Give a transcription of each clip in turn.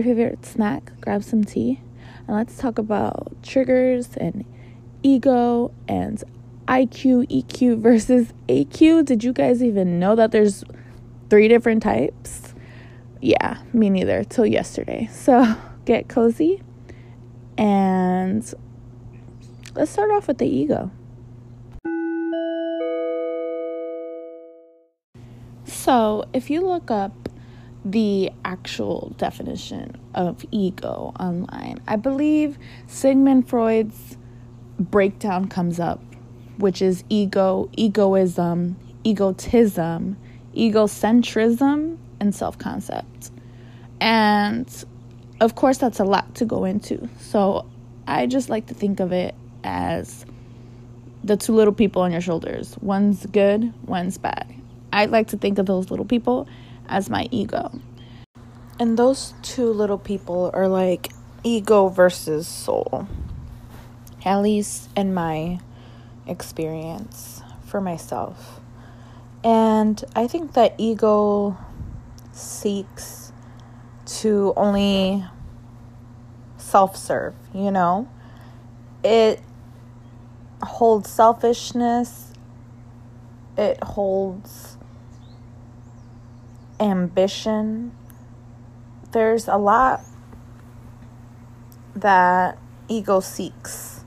grab your favorite snack, grab some tea, and let's talk about triggers and ego and IQ, EQ versus AQ. Did you guys even know that there's 3 different types? Yeah, me neither till yesterday. So get cozy and let's start off with the ego. So if you look up the actual definition of ego online, I believe Sigmund Freud's breakdown comes up, which is ego, egoism, egotism, egocentrism, and self-concept. And of course, that's a lot to go into. So I just like to think of it as the 2 little people on your shoulders. One's good, one's bad. I like to think of those little people as my ego. And those 2 little people are like ego versus soul, at least in my experience for myself. And I think that ego seeks to only self-serve, you know? It holds selfishness, it holds ambition. There's a lot that ego seeks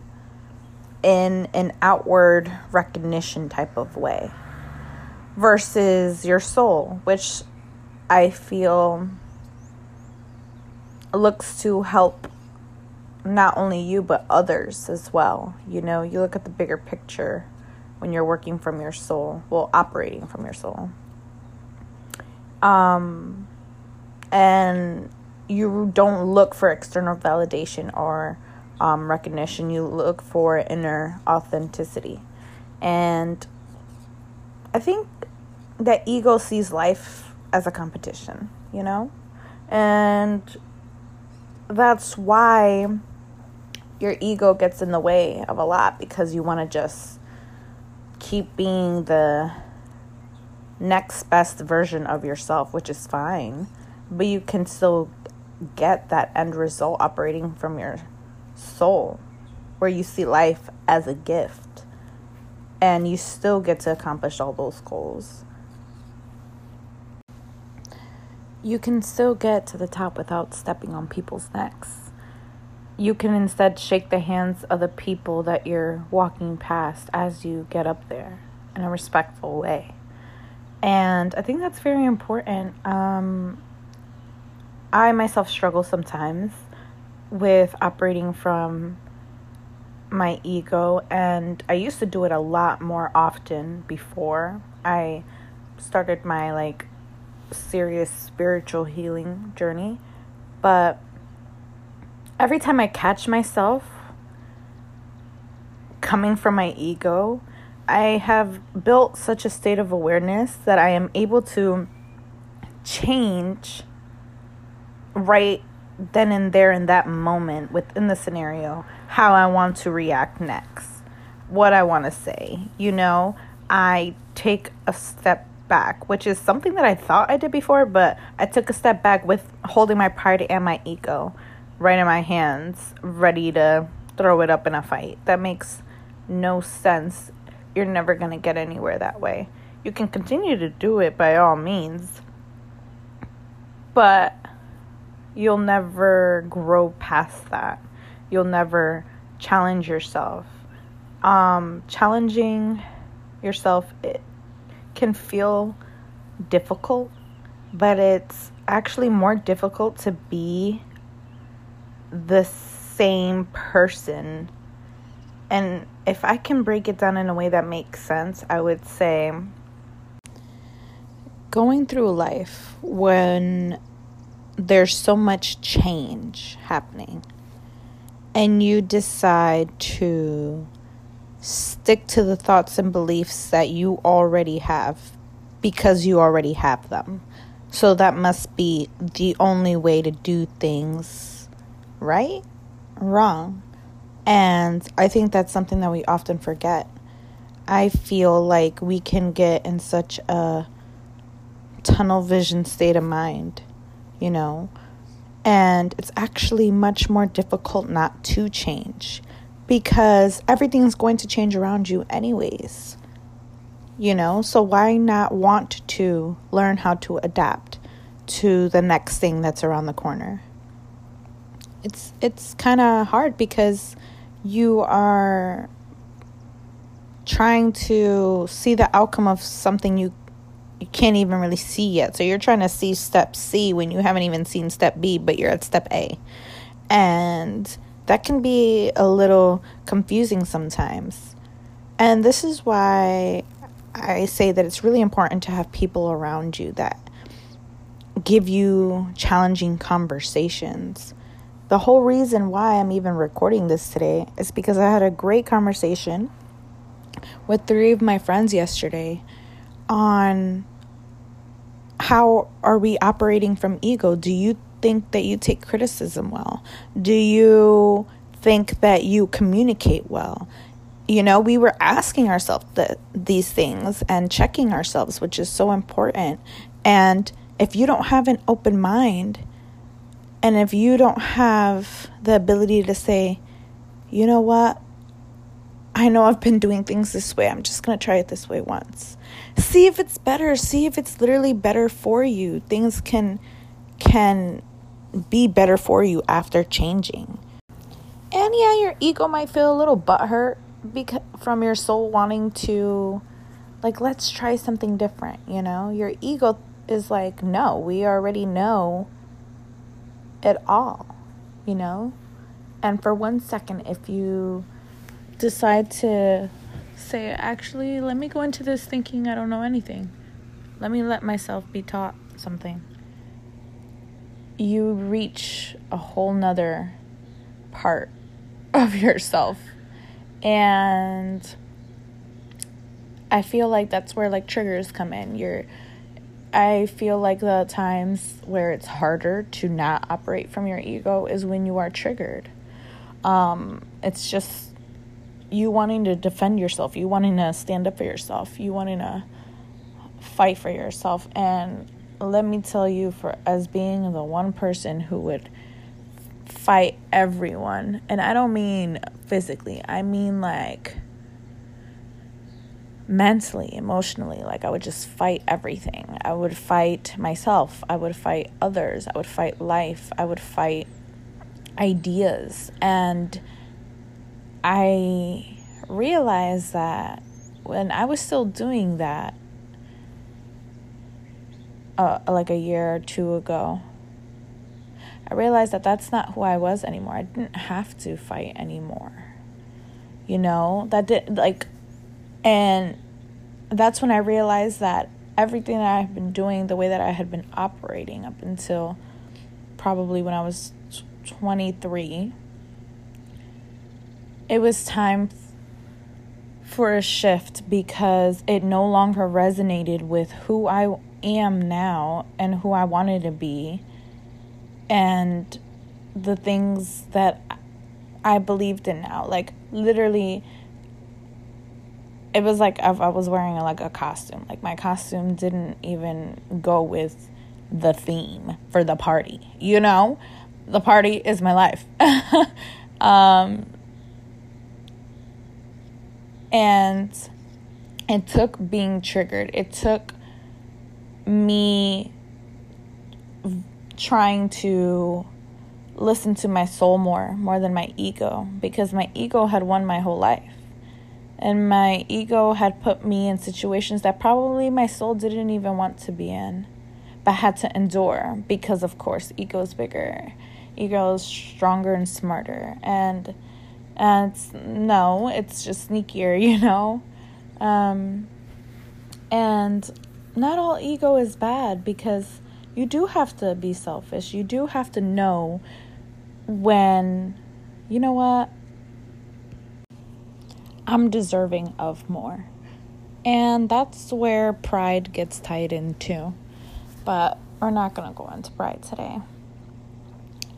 in an outward recognition type of way versus your soul, which I feel looks to help not only you but others as well. You know, you look at the bigger picture when you're working from your soul, well, operating from your soul. And you don't look for external validation or recognition. You look for inner authenticity. And I think that ego sees life as a competition, you know? And that's why your ego gets in the way of a lot, because you want to just keep being the next best version of yourself, which is fine, but you can still get that end result operating from your soul, where you see life as a gift and you still get to accomplish all those goals. You can still get to the top without stepping on people's necks. You can instead shake the hands of the people that you're walking past as you get up there in a respectful way. And I think that's very important. I myself struggle sometimes with operating from my ego. And I used to do it a lot more often before I started my serious spiritual healing journey. But every time I catch myself coming from my ego, I have built such a state of awareness that I am able to change right then and there in that moment within the scenario how I want to react next, what I want to say. You know, I take a step back, which is something that I thought I did before, but I took a step back with holding my pride and my ego right in my hands, ready to throw it up in a fight. That makes no sense. You're never going to get anywhere that way. You can continue to do it by all means, but you'll never grow past that. You'll never challenge yourself. Challenging yourself, it can feel difficult, but it's actually more difficult to be the same person. And if I can break it down in a way that makes sense, I would say going through life when there's so much change happening and you decide to stick to the thoughts and beliefs that you already have because you already have them. So that must be the only way to do things, right? Wrong. And I think that's something that we often forget. I feel like we can get in such a tunnel vision state of mind, you know, And it's actually much more difficult not to change because everything's going to change around you anyways. You know, so why not want to learn how to adapt to the next thing that's around the corner? It's kind of hard because you are trying to see the outcome of something you can't even really see yet. So you're trying to see step C when you haven't even seen step B, but you're at step A. And that can be a little confusing sometimes. And this is why I say that it's really important to have people around you that give you challenging conversations. The whole reason why I'm even recording this today is because I had a great conversation with three of my friends yesterday on how are we operating from ego. Do you think that you take criticism well? Do you think that you communicate well? You know, we were asking ourselves these things and checking ourselves, which is so important. And if you don't have an open mind, and if you don't have the ability to say, you know what, I know I've been doing things this way, I'm just going to try it this way once. See if it's better. See if it's literally better for you. Things can be better for you after changing. And yeah, your ego might feel a little butthurt from your soul wanting to, like, let's try something different, you know? Your ego is like, no, we already know it all, you know? And for 1 second, if you decide to say, actually, let me go into this thinking I don't know anything. Let me let myself be taught something. You reach a whole nother part of yourself. And I feel like that's where, like, triggers come in. I feel like the times where it's harder to not operate from your ego is when you are triggered. It's just you wanting to defend yourself, you wanting to stand up for yourself, you wanting to fight for yourself. And let me tell you, for as being the one person who would fight everyone, and I don't mean physically, I mean like mentally, emotionally, like I would just fight everything. I would fight myself, I would fight others, I would fight life, I would fight ideas. And I realized that when I was still doing that, like a year or two ago, I realized that that's not who I was anymore. I didn't have to fight anymore. You know, and that's when I realized that everything that I had been doing, the way that I had been operating up until probably when I was 23, it was time for a shift because it no longer resonated with who I am now and who I wanted to be and the things that I believed in now. Like, literally, it was like I was wearing a costume. Like, my costume didn't even go with the theme for the party, you know? The party is my life. And it took being triggered. It took me trying to listen to my soul more than my ego, because my ego had won my whole life. And my ego had put me in situations that probably my soul didn't even want to be in, but had to endure because, of course, ego is bigger. Ego is stronger and smarter. And it's just sneakier, you know? And not all ego is bad, because you do have to be selfish. You do have to know when, you know what, I'm deserving of more. And that's where pride gets tied in too. But we're not going to go into pride today.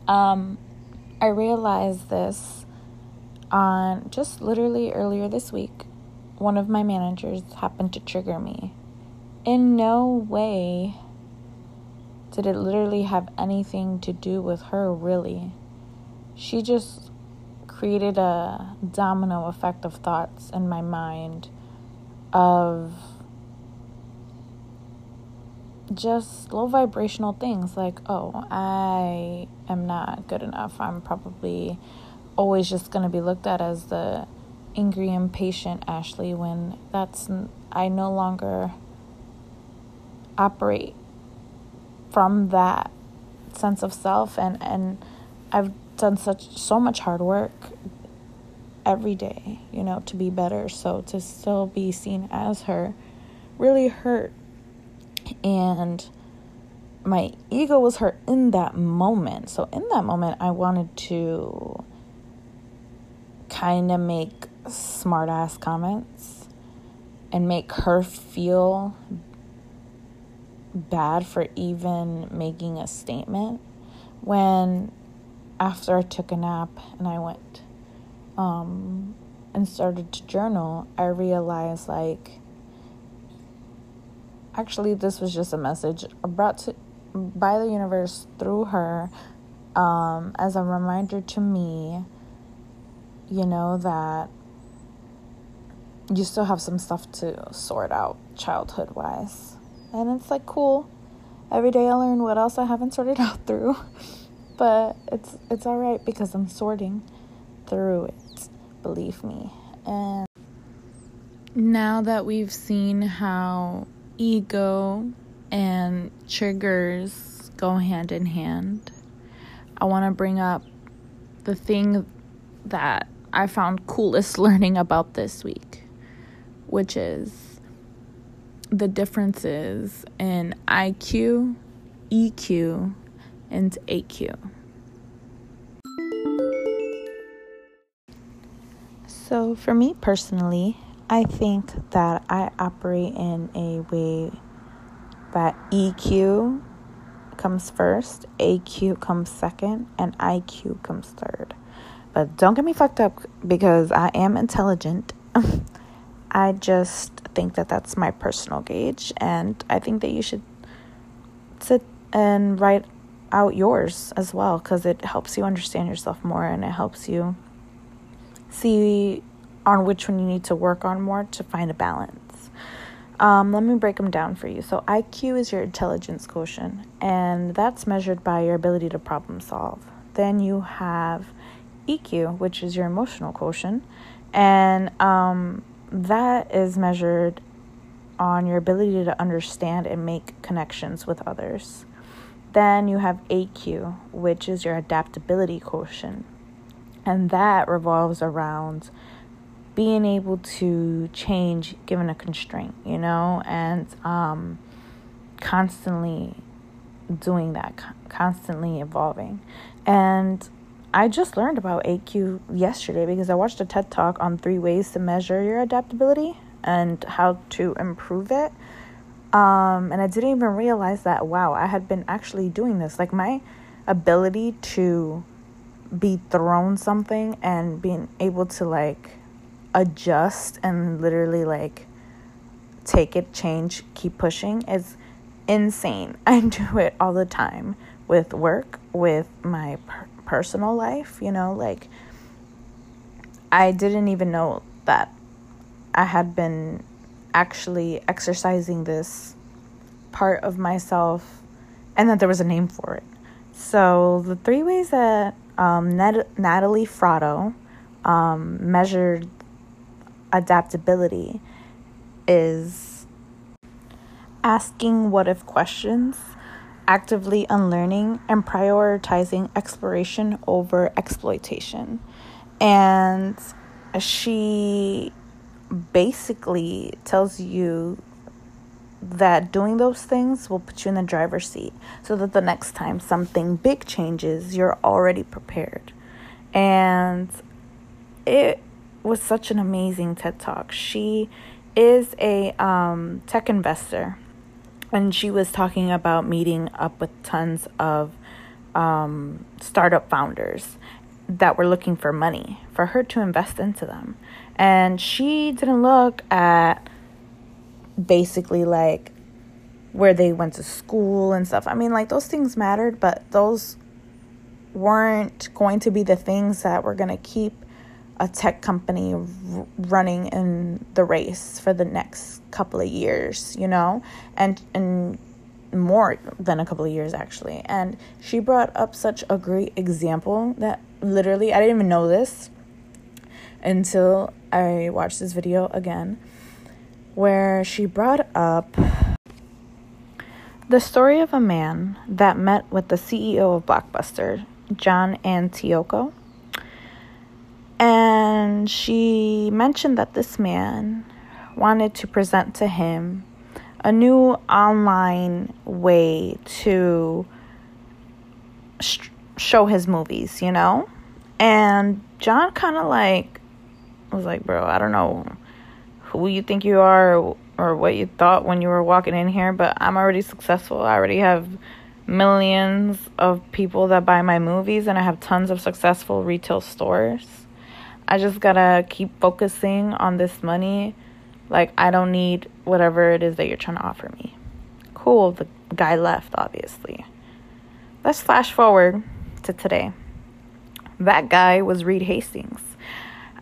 I realized this on just literally earlier this week. One of my managers happened to trigger me. In no way did it literally have anything to do with her, really. She just created a domino effect of thoughts in my mind of just low vibrational things like, oh, I am not good enough. I'm probably always just going to be looked at as the angry, impatient Ashley, when that's, I no longer operate from that sense of self, and I've done so much hard work every day, you know, to be better. So to still be seen as her really hurt, and my ego was hurt in that moment. So in that moment, I wanted to kind of make smart ass comments and make her feel bad for even making a statement, when after I took a nap and I went and started to journal, I realized, like, actually this was just a message brought to by the universe through her as a reminder to me, you know, that you still have some stuff to sort out childhood-wise. And it's like, cool. Every day I learn what else I haven't sorted out through. But it's all right, because I'm sorting through it, believe me. And now that we've seen how ego and triggers go hand in hand, I want to bring up the thing that I found coolest learning about this week, which is the differences in IQ, EQ, and AQ. So for me personally, I think that I operate in a way that EQ comes first, AQ comes second, and IQ comes third. But don't get me fucked up, because I am intelligent. I just think that that's my personal gauge, and I think that you should sit and write out yours as well, because it helps you understand yourself more, and it helps you see on which one you need to work on more to find a balance. Let me break them down for you. So IQ is your intelligence quotient, and that's measured by your ability to problem solve. Then you have EQ, which is your emotional quotient, and that is measured on your ability to understand and make connections with others. Then you have AQ, which is your adaptability quotient, and that revolves around being able to change given a constraint, you know, and constantly doing that, constantly evolving. And I just learned about AQ yesterday, because I watched a TED Talk on 3 ways to measure your adaptability and how to improve it. And I didn't even realize that, wow, I had been actually doing this. Like, my ability to be thrown something and being able to, like, adjust and literally, like, take it, change, keep pushing is insane. I do it all the time with work, with my personal life, you know, like, I didn't even know that I had been actually exercising this part of myself, and that there was a name for it. So the 3 ways that Natalie Fratto measured adaptability is asking what-if questions, actively unlearning, and prioritizing exploration over exploitation. And she basically tells you that doing those things will put you in the driver's seat, so that the next time something big changes, you're already prepared. And it was such an amazing TED Talk. She is a tech investor, and she was talking about meeting up with tons of startup founders that were looking for money for her to invest into them. And she didn't look at basically, like, where they went to school and stuff. I mean, like, those things mattered, but those weren't going to be the things that were going to keep a tech company running in the race for the next couple of years, you know, and more than a couple of years, actually. And she brought up such a great example that literally I didn't even know this until I watched this video again, where she brought up the story of a man that met with the CEO of Blockbuster, John Antioco. And she mentioned that this man wanted to present to him a new online way to show his movies, you know? And John kind of was like, bro, I don't know who you think you are or what you thought when you were walking in here, but I'm already successful. I already have millions of people that buy my movies, and I have tons of successful retail stores. I just gotta keep focusing on this money. Like, I don't need whatever it is that you're trying to offer me. Cool, the guy left, obviously. Let's flash forward to today. That guy was Reed Hastings.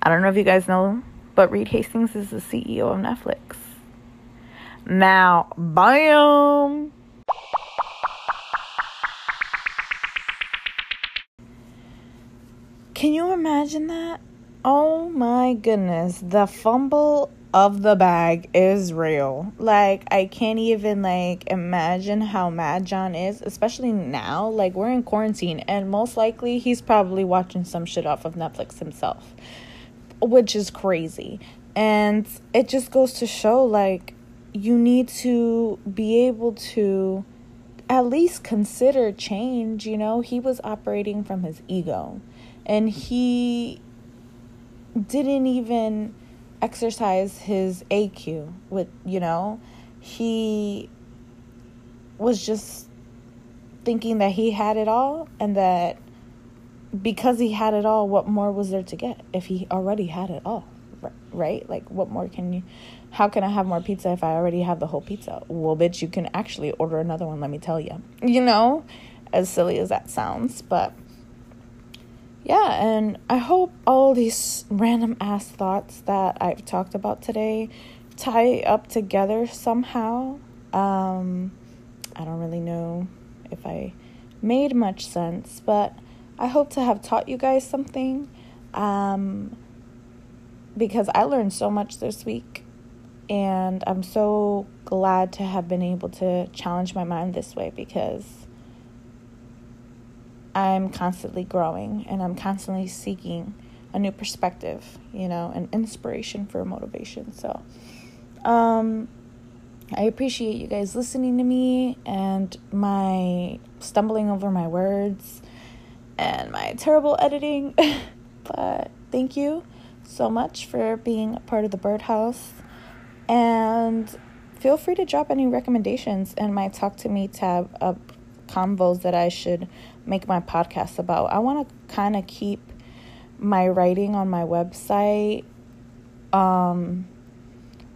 I don't know if you guys know, but Reed Hastings is the CEO of Netflix. Now, bam! Can you imagine that? Oh my goodness, the fumble of the bag is real. Like, I can't even, imagine how mad John is, especially now. Like, we're in quarantine, and most likely he's probably watching some shit off of Netflix himself, which is crazy. And it just goes to show, you need to be able to at least consider change, you know? He was operating from his ego, and he didn't even exercise his AQ with, you know? He was just thinking that he had it all, and that because he had it all, what more was there to get if he already had it all? Right? Like, what more can you... How can I have more pizza if I already have the whole pizza? Well, bitch, you can actually order another one, let me tell you. You know? As silly as that sounds. But, yeah. And I hope all these random-ass thoughts that I've talked about today tie up together somehow. I don't really know if I made much sense, but I hope to have taught you guys something. Because I learned so much this week, and I'm so glad to have been able to challenge my mind this way, because I'm constantly growing and I'm constantly seeking a new perspective, you know, and inspiration for motivation. So I appreciate you guys listening to me and my stumbling over my words and my terrible editing, but thank you so much for being a part of the Birdhouse, and feel free to drop any recommendations in my Talk to Me tab of combos that I should make my podcast about. I want to kind of keep my writing on my website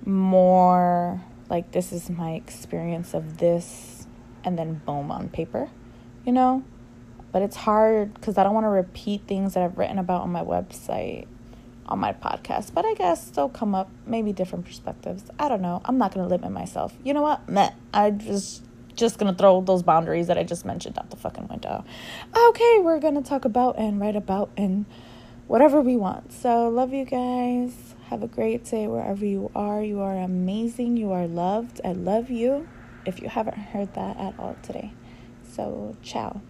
more like, this is my experience of this, and then boom, on paper, you know. But it's hard because I don't want to repeat things that I've written about on my website on my podcast, but I guess they'll come up, maybe different perspectives. I don't know. I'm not going to limit myself. You know what? Meh. I'm just going to throw those boundaries that I just mentioned out the fucking window. Okay, we're going to talk about and write about and whatever we want. So, love you guys. Have a great day wherever you are. You are amazing. You are loved. I love you, if you haven't heard that at all today. So, ciao.